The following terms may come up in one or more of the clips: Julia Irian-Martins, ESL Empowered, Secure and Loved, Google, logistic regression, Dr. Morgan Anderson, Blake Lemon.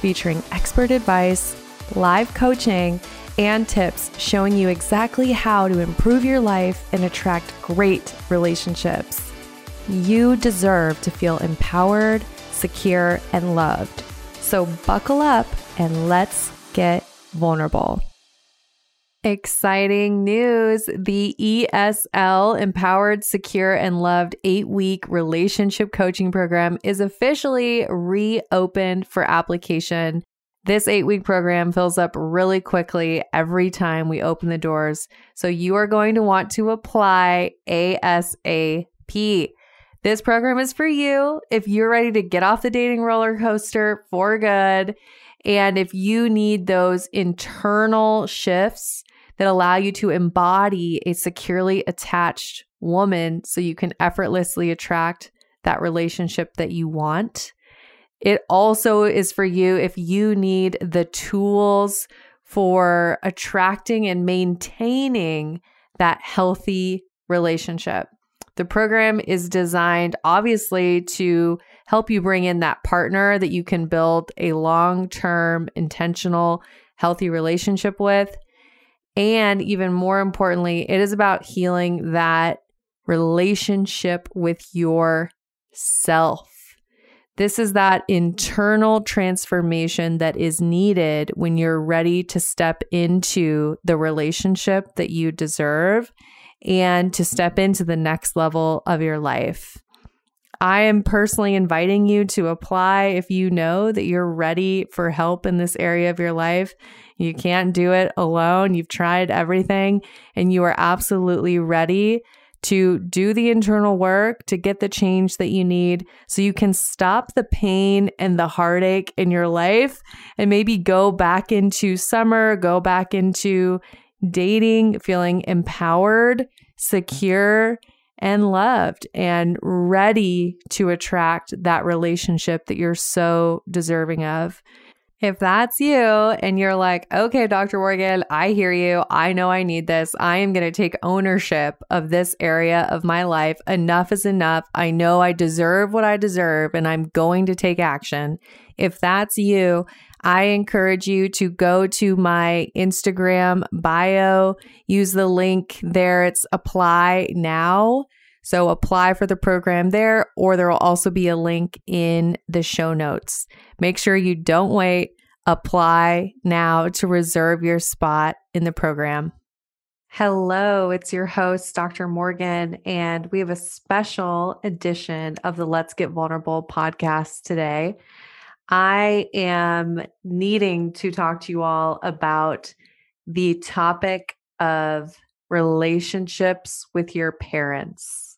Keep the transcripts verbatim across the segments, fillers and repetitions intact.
featuring expert advice, live coaching, and tips showing you exactly how to improve your life and attract great relationships. You deserve to feel empowered, secure, and loved. So buckle up and let's get vulnerable. Exciting news. The E S L Empowered, Secure, and Loved eight-week relationship coaching program is officially reopened for application. This eight-week program fills up really quickly every time we open the doors, so you are going to want to apply ASAP. This program is for you if you're ready to get off the dating roller coaster for good, and if you need those internal shifts that allow you to embody a securely attached woman so you can effortlessly attract that relationship that you want. It also is for you if you need the tools for attracting and maintaining that healthy relationship. The program is designed, obviously, to help you bring in that partner that you can build a long-term, intentional, healthy relationship with. And even more importantly, it is about healing that relationship with yourself. This is that internal transformation that is needed when you're ready to step into the relationship that you deserve and to step into the next level of your life. I am personally inviting you to apply if you know that you're ready for help in this area of your life. You can't do it alone. You've tried everything and you are absolutely ready to do the internal work to get the change that you need so you can stop the pain and the heartache in your life and maybe go back into summer, go back into dating, feeling empowered, secure, and loved, and ready to attract that relationship that you're so deserving of. If that's you and you're like, okay, Doctor Morgan, I hear you. I know I need this. I am going to take ownership of this area of my life. Enough is enough. I know I deserve what I deserve and I'm going to take action. If that's you, I encourage you to go to my Instagram bio, use the link there. It's apply now. So apply for the program there, or there will also be a link in the show notes. Make sure you don't wait. Apply now to reserve your spot in the program. Hello, it's your host, Doctor Morgan, and we have a special edition of the Let's Get Vulnerable podcast today. I am needing to talk to you all about the topic of relationships with your parents.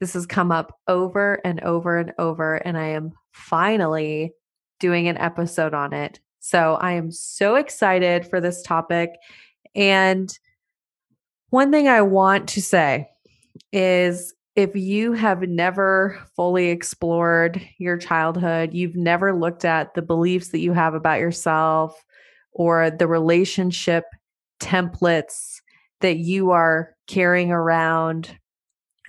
This has come up over and over and over, and I am finally doing an episode on it. So I am so excited for this topic. And one thing I want to say is if you have never fully explored your childhood, you've never looked at the beliefs that you have about yourself or the relationship templates that you are carrying around,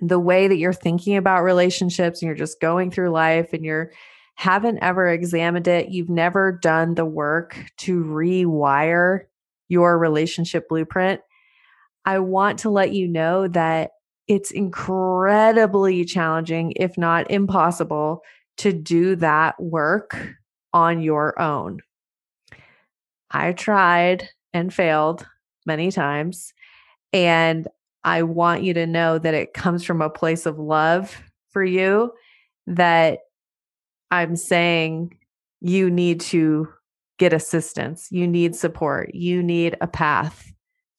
the way that you're thinking about relationships and you're just going through life and you haven't ever examined it, you've never done the work to rewire your relationship blueprint, I want to let you know that it's incredibly challenging, if not impossible, to do that work on your own. I tried and failed many times, and I want you to know that it comes from a place of love for you, that I'm saying you need to get assistance. You need support. You need a path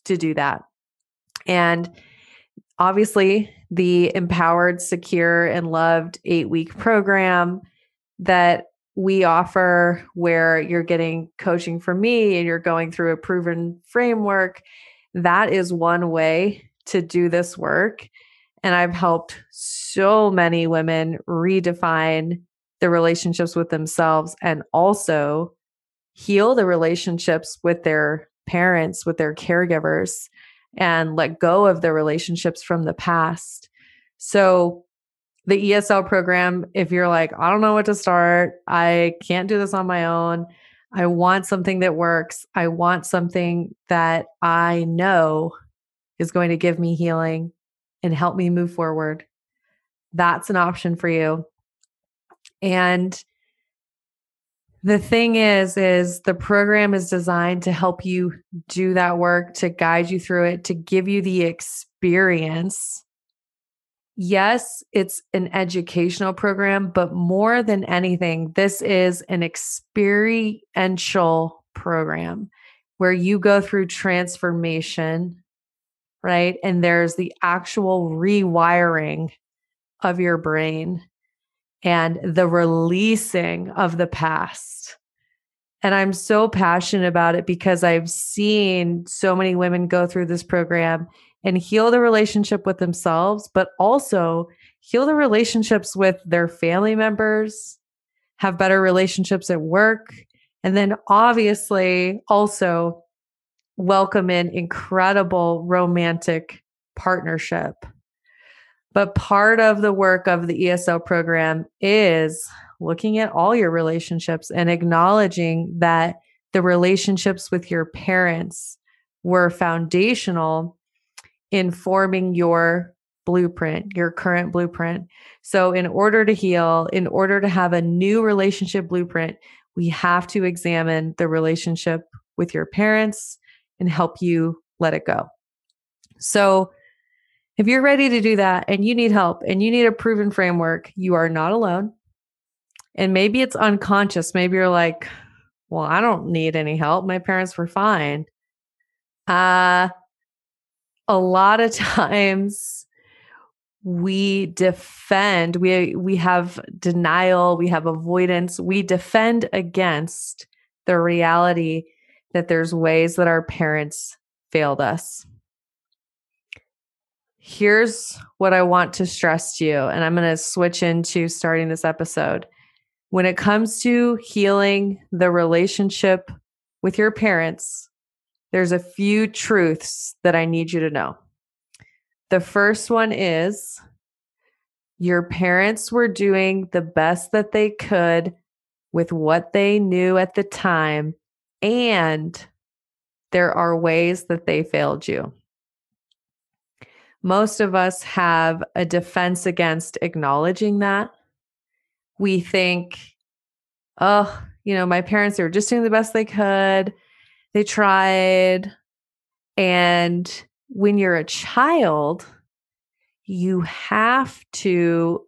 to do that. And obviously, the Empowered, Secure, and Loved eight-week program that we offer, where you're getting coaching from me and you're going through a proven framework, that is one way to do this work. And I've helped so many women redefine the relationships with themselves and also heal the relationships with their parents, with their caregivers, and let go of the relationships from the past. So the E S L program, if you're like, I don't know what to start, I can't do this on my own, I want something that works, I want something that I know is going to give me healing and help me move forward, that's an option for you. And the thing is, is the program is designed to help you do that work, to guide you through it, to give you the experience. Yes, it's an educational program, but more than anything, this is an experiential program where you go through transformation, right? And there's the actual rewiring of your brain and the releasing of the past. And I'm so passionate about it because I've seen so many women go through this program and heal the relationship with themselves, but also heal the relationships with their family members, have better relationships at work, and then obviously also welcome in incredible romantic partnership. But part of the work of the E S L program is looking at all your relationships and acknowledging that the relationships with your parents were foundational in forming your blueprint, your current blueprint. So in order to heal, in order to have a new relationship blueprint, we have to examine the relationship with your parents and help you let it go. So if you're ready to do that and you need help and you need a proven framework, you are not alone. And maybe it's unconscious. Maybe you're like, well, I don't need any help. My parents were fine. Uh, a lot of times we defend, we, we have denial, we have avoidance. We defend against the reality that there's ways that our parents failed us. Here's what I want to stress to you, and I'm going to switch into starting this episode. When it comes to healing the relationship with your parents, there's a few truths that I need you to know. The first one is your parents were doing the best that they could with what they knew at the time, and there are ways that they failed you. Most of us have a defense against acknowledging that. We think, oh, you know, my parents, they were just doing the best they could. They tried. And when you're a child, you have to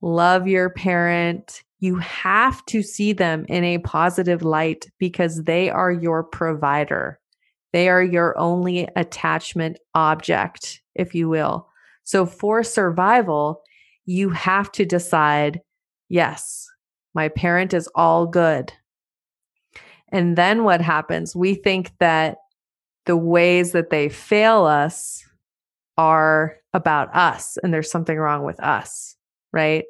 love your parent. You have to see them in a positive light because they are your provider. They are your only attachment object, if you will. So for survival, you have to decide, yes, my parent is all good. And then what happens? We think that the ways that they fail us are about us and there's something wrong with us, right?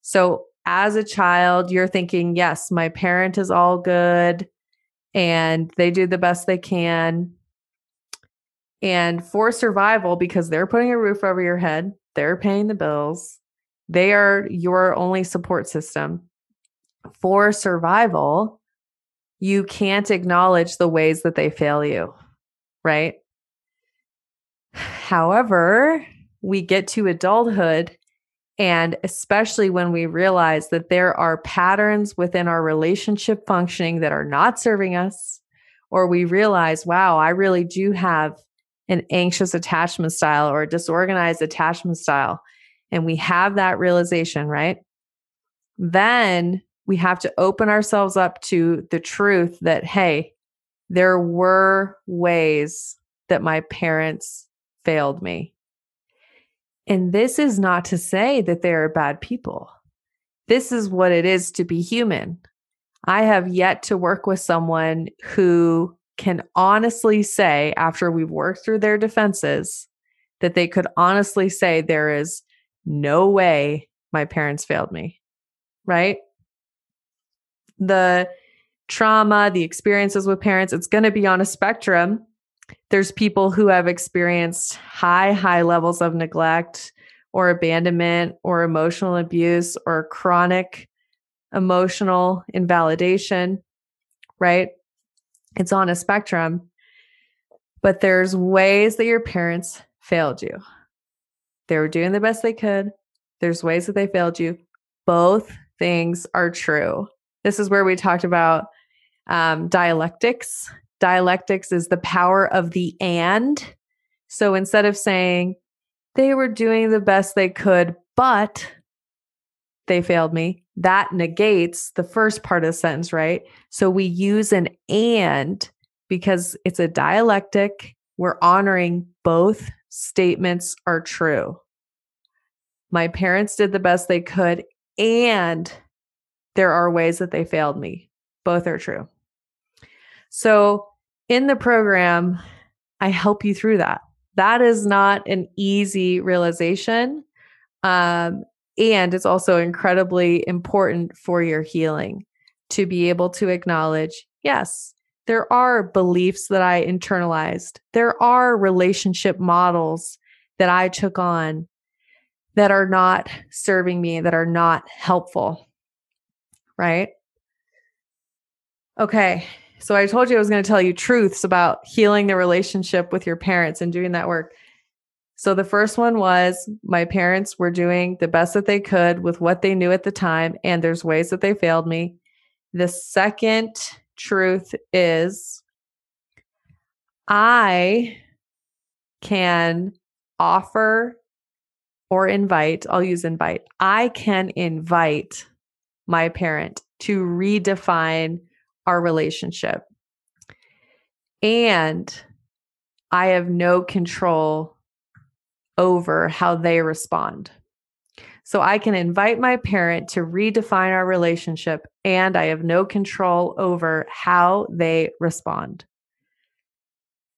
So as a child, you're thinking, yes, my parent is all good, and they do the best they can. And for survival, because they're putting a roof over your head, they're paying the bills, they are your only support system. For survival, you can't acknowledge the ways that they fail you, right? However, we get to adulthood, and especially when we realize that there are patterns within our relationship functioning that are not serving us, or we realize, wow, I really do have an anxious attachment style or a disorganized attachment style. And we have that realization, right? Then we have to open ourselves up to the truth that, hey, there were ways that my parents failed me. And this is not to say that they are bad people. This is what it is to be human. I have yet to work with someone who can honestly say, after we've worked through their defenses, that they could honestly say, there is no way my parents failed me, right? The trauma, the experiences with parents, it's going to be on a spectrum. There's people who have experienced high, high levels of neglect or abandonment or emotional abuse or chronic emotional invalidation, right? It's on a spectrum, but there's ways that your parents failed you. They were doing the best they could. There's ways that they failed you. Both things are true. This is where we talked about um, dialectics. Dialectics is the power of the and. So instead of saying they were doing the best they could, but they failed me, that negates the first part of the sentence, right? So we use an and because it's a dialectic. We're honoring both statements are true. My parents did the best they could, and there are ways that they failed me. Both are true. So in the program, I help you through that. That is not an easy realization. Um, And it's also incredibly important for your healing to be able to acknowledge, yes, there are beliefs that I internalized. There are relationship models that I took on that are not serving me, that are not helpful, right? Okay, so I told you I was going to tell you truths about healing the relationship with your parents and doing that work. So the first one was, my parents were doing the best that they could with what they knew at the time, and there's ways that they failed me. The second truth is, I can offer or invite, I'll use invite, I can invite my parent to redefine our relationship. And I have no control over how they respond. So I can invite my parent to redefine our relationship, and I have no control over how they respond.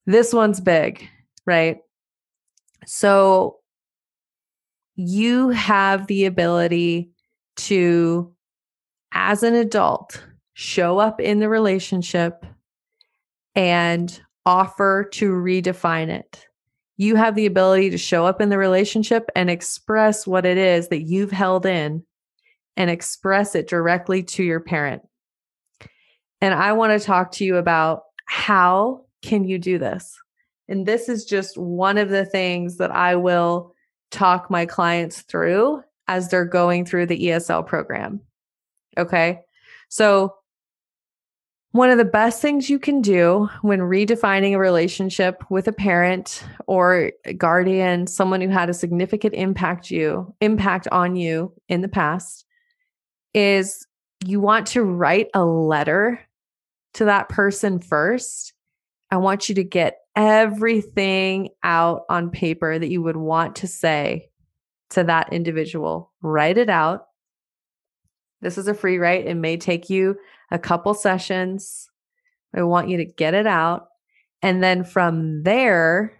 This one's big, right? So you have the ability to, as an adult, show up in the relationship and offer to redefine it. You have the ability to show up in the relationship and express what it is that you've held in and express it directly to your parent. And I want to talk to you about, how can you do this? And this is just one of the things that I will talk my clients through as they're going through the E S L program. Okay. So one of the best things you can do when redefining a relationship with a parent or a guardian, someone who had a significant impact you, impact on you in the past, is you want to write a letter to that person first. I want you to get everything out on paper that you would want to say to that individual. Write it out. This is a free write. It may take you a couple sessions. I want you to get it out. And then from there,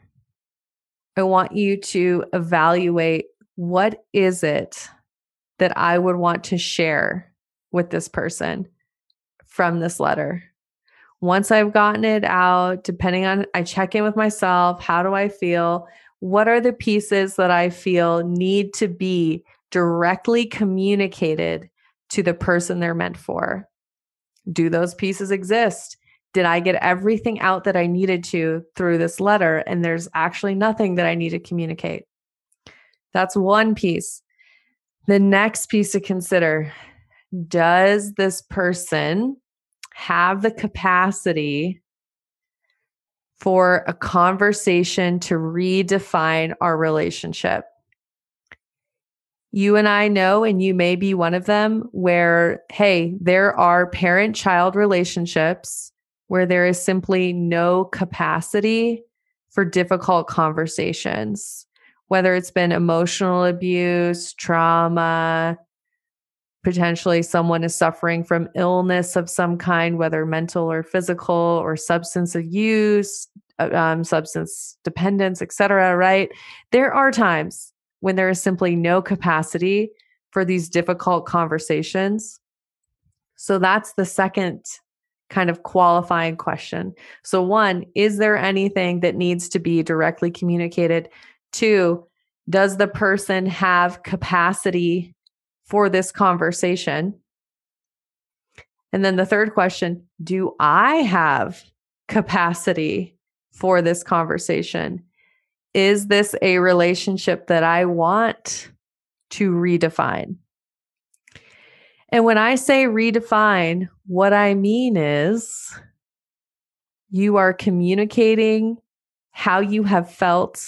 I want you to evaluate, what is it that I would want to share with this person from this letter? Once I've gotten it out, depending on, I check in with myself, how do I feel? What are the pieces that I feel need to be directly communicated to the person they're meant for? Do those pieces exist? Did I get everything out that I needed to through this letter, and there's actually nothing that I need to communicate? That's one piece. The next piece to consider, does this person have the capacity for a conversation to redefine our relationship? You and I know, and you may be one of them, where, hey, there are parent-child relationships where there is simply no capacity for difficult conversations, whether it's been emotional abuse, trauma, potentially someone is suffering from illness of some kind, whether mental or physical, or substance abuse, um, substance dependence, et cetera, right? There are times when there is simply no capacity for these difficult conversations. So that's the second kind of qualifying question. So one, is there anything that needs to be directly communicated? Two, does the person have capacity for this conversation? And then the third question, do I have capacity for this conversation? Is this a relationship that I want to redefine? And when I say redefine, what I mean is you are communicating how you have felt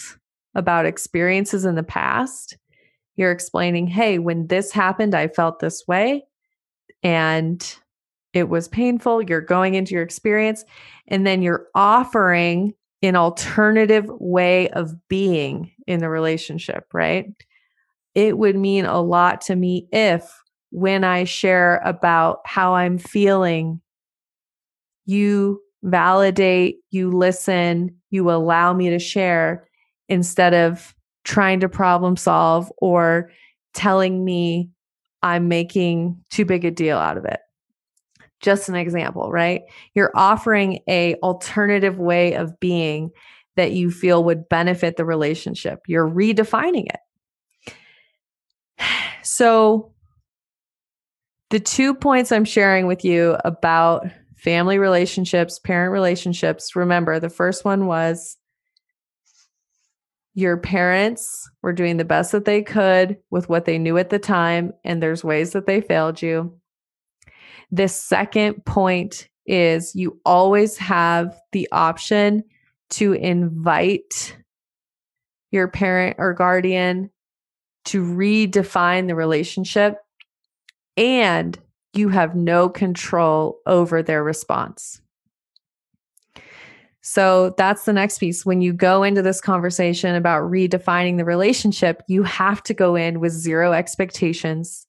about experiences in the past. You're explaining, hey, when this happened, I felt this way and it was painful. You're going into your experience, and then you're offering an alternative way of being in the relationship, right? It would mean a lot to me if, when I share about how I'm feeling, you validate, you listen, you allow me to share instead of trying to problem solve or telling me I'm making too big a deal out of it. Just an example, right? You're offering a alternative way of being that you feel would benefit the relationship. You're redefining it. So the two points I'm sharing with you about family relationships, parent relationships, remember the first one was your parents were doing the best that they could with what they knew at the time, and there's ways that they failed you. The second point is you always have the option to invite your parent or guardian to redefine the relationship. And you have no control over their response. So that's the next piece. When you go into this conversation about redefining the relationship, you have to go in with zero expectations.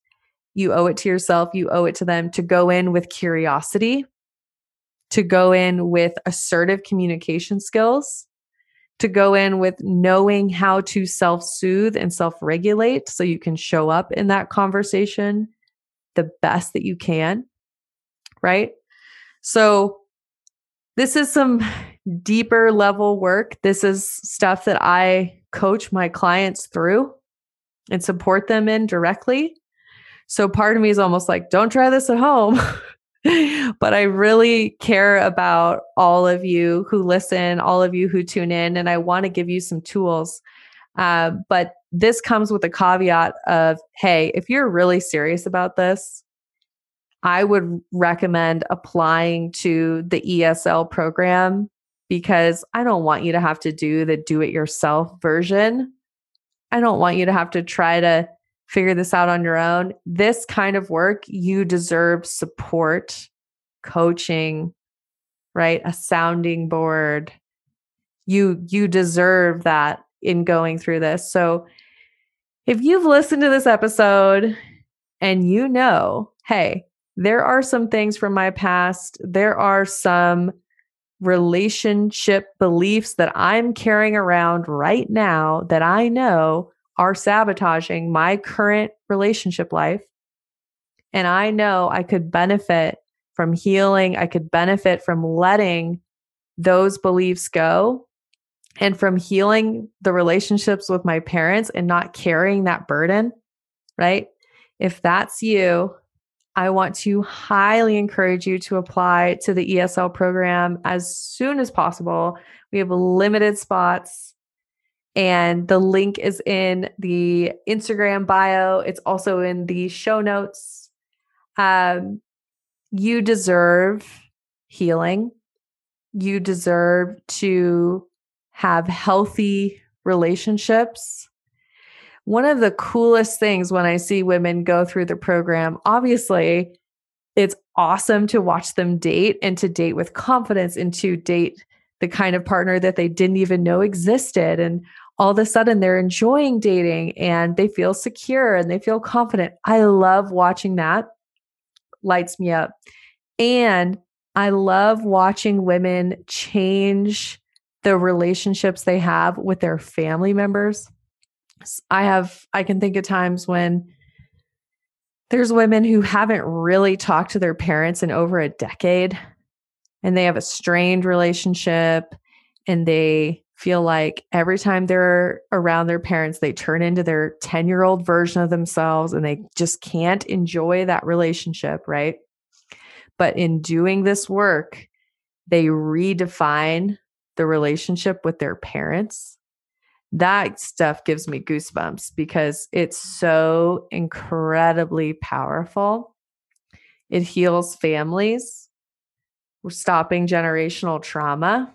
You owe it to yourself, you owe it to them to go in with curiosity, to go in with assertive communication skills, to go in with knowing how to self-soothe and self-regulate so you can show up in that conversation the best that you can, right? So this is some deeper level work. This is stuff that I coach my clients through and support them in directly. So part of me is almost like, don't try this at home. But I really care about all of you who listen, all of you who tune in, and I want to give you some tools. Uh, but this comes with a caveat of, hey, if you're really serious about this, I would recommend applying to the E S L program because I don't want you to have to do the do-it-yourself version. I don't want you to have to try to figure this out on your own. This kind of work, you deserve support, coaching, right? A sounding board. You, you deserve that in going through this. So if you've listened to this episode and you know, hey, there are some things from my past, there are some relationship beliefs that I'm carrying around right now that I know are sabotaging my current relationship life. And I know I could benefit from healing. I could benefit from letting those beliefs go. And from healing the relationships with my parents and not carrying that burden, right? If that's you, I want to highly encourage you to apply to the E S L program as soon as possible. We have limited spots, and the link is in the Instagram bio. It's also in the show notes. Um, you deserve healing. You deserve to have healthy relationships. One of the coolest things when I see women go through the program, obviously, it's awesome to watch them date and to date with confidence and to date the kind of partner that they didn't even know existed and all of a sudden they're enjoying dating and they feel secure and they feel confident. I love watching that. Lights me up. And I love watching women change the relationships they have with their family members. I have, I can think of times when there's women who haven't really talked to their parents in over a decade and they have a strained relationship and they feel like every time they're around their parents, they turn into their ten-year-old version of themselves and they just can't enjoy that relationship, right? But in doing this work, they redefine the relationship with their parents. That stuff gives me goosebumps because it's so incredibly powerful. It heals families. We're stopping generational trauma.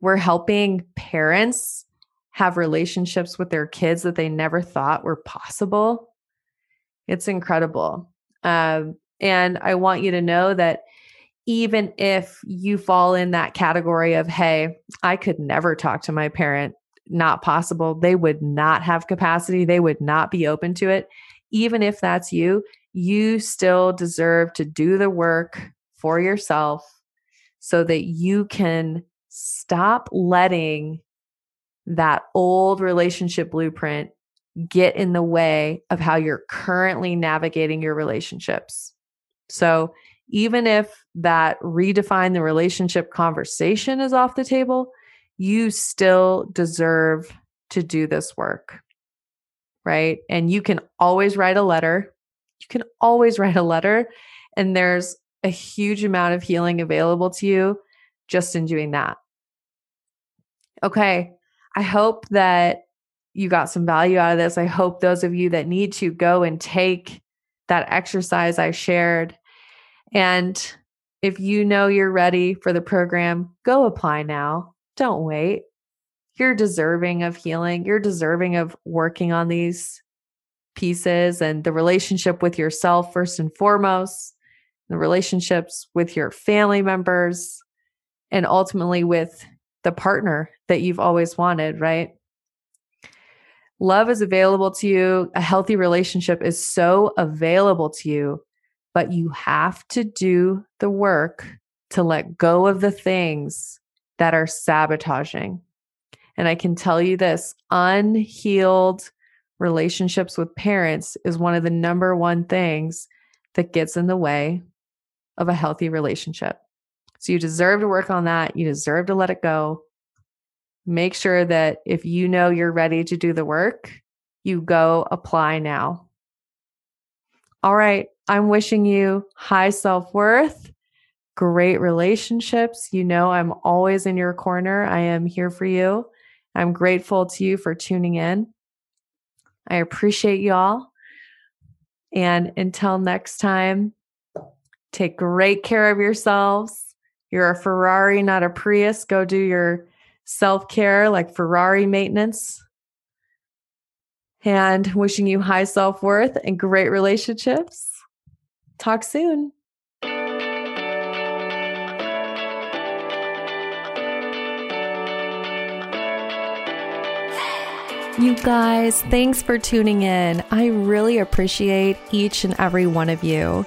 We're helping parents have relationships with their kids that they never thought were possible. It's incredible. Um, and I want you to know that even if you fall in that category of, hey, I could never talk to my parent, not possible, they would not have capacity, they would not be open to it. Even if that's you, you still deserve to do the work for yourself so that you can stop letting that old relationship blueprint get in the way of how you're currently navigating your relationships. So even if that redefine the relationship conversation is off the table, you still deserve to do this work, right? And you can always write a letter. You can always write a letter, and there's a huge amount of healing available to you just in doing that. Okay. I hope that you got some value out of this. I hope those of you that need to go and take that exercise I shared. And if you know you're ready for the program, go apply now. Don't wait. You're deserving of healing. You're deserving of working on these pieces and the relationship with yourself first and foremost, the relationships with your family members, and ultimately with the partner that you've always wanted, right? Love is available to you. A healthy relationship is so available to you. But you have to do the work to let go of the things that are sabotaging. And I can tell you this, unhealed relationships with parents is one of the number one things that gets in the way of a healthy relationship. So you deserve to work on that. You deserve to let it go. Make sure that if you know you're ready to do the work, you go apply now. All right. I'm wishing you high self-worth, great relationships. You know, I'm always in your corner. I am here for you. I'm grateful to you for tuning in. I appreciate y'all. And until next time, take great care of yourselves. You're a Ferrari, not a Prius. Go do your self-care like Ferrari maintenance. And wishing you high self-worth and great relationships. Talk soon. You guys, thanks for tuning in. I really appreciate each and every one of you.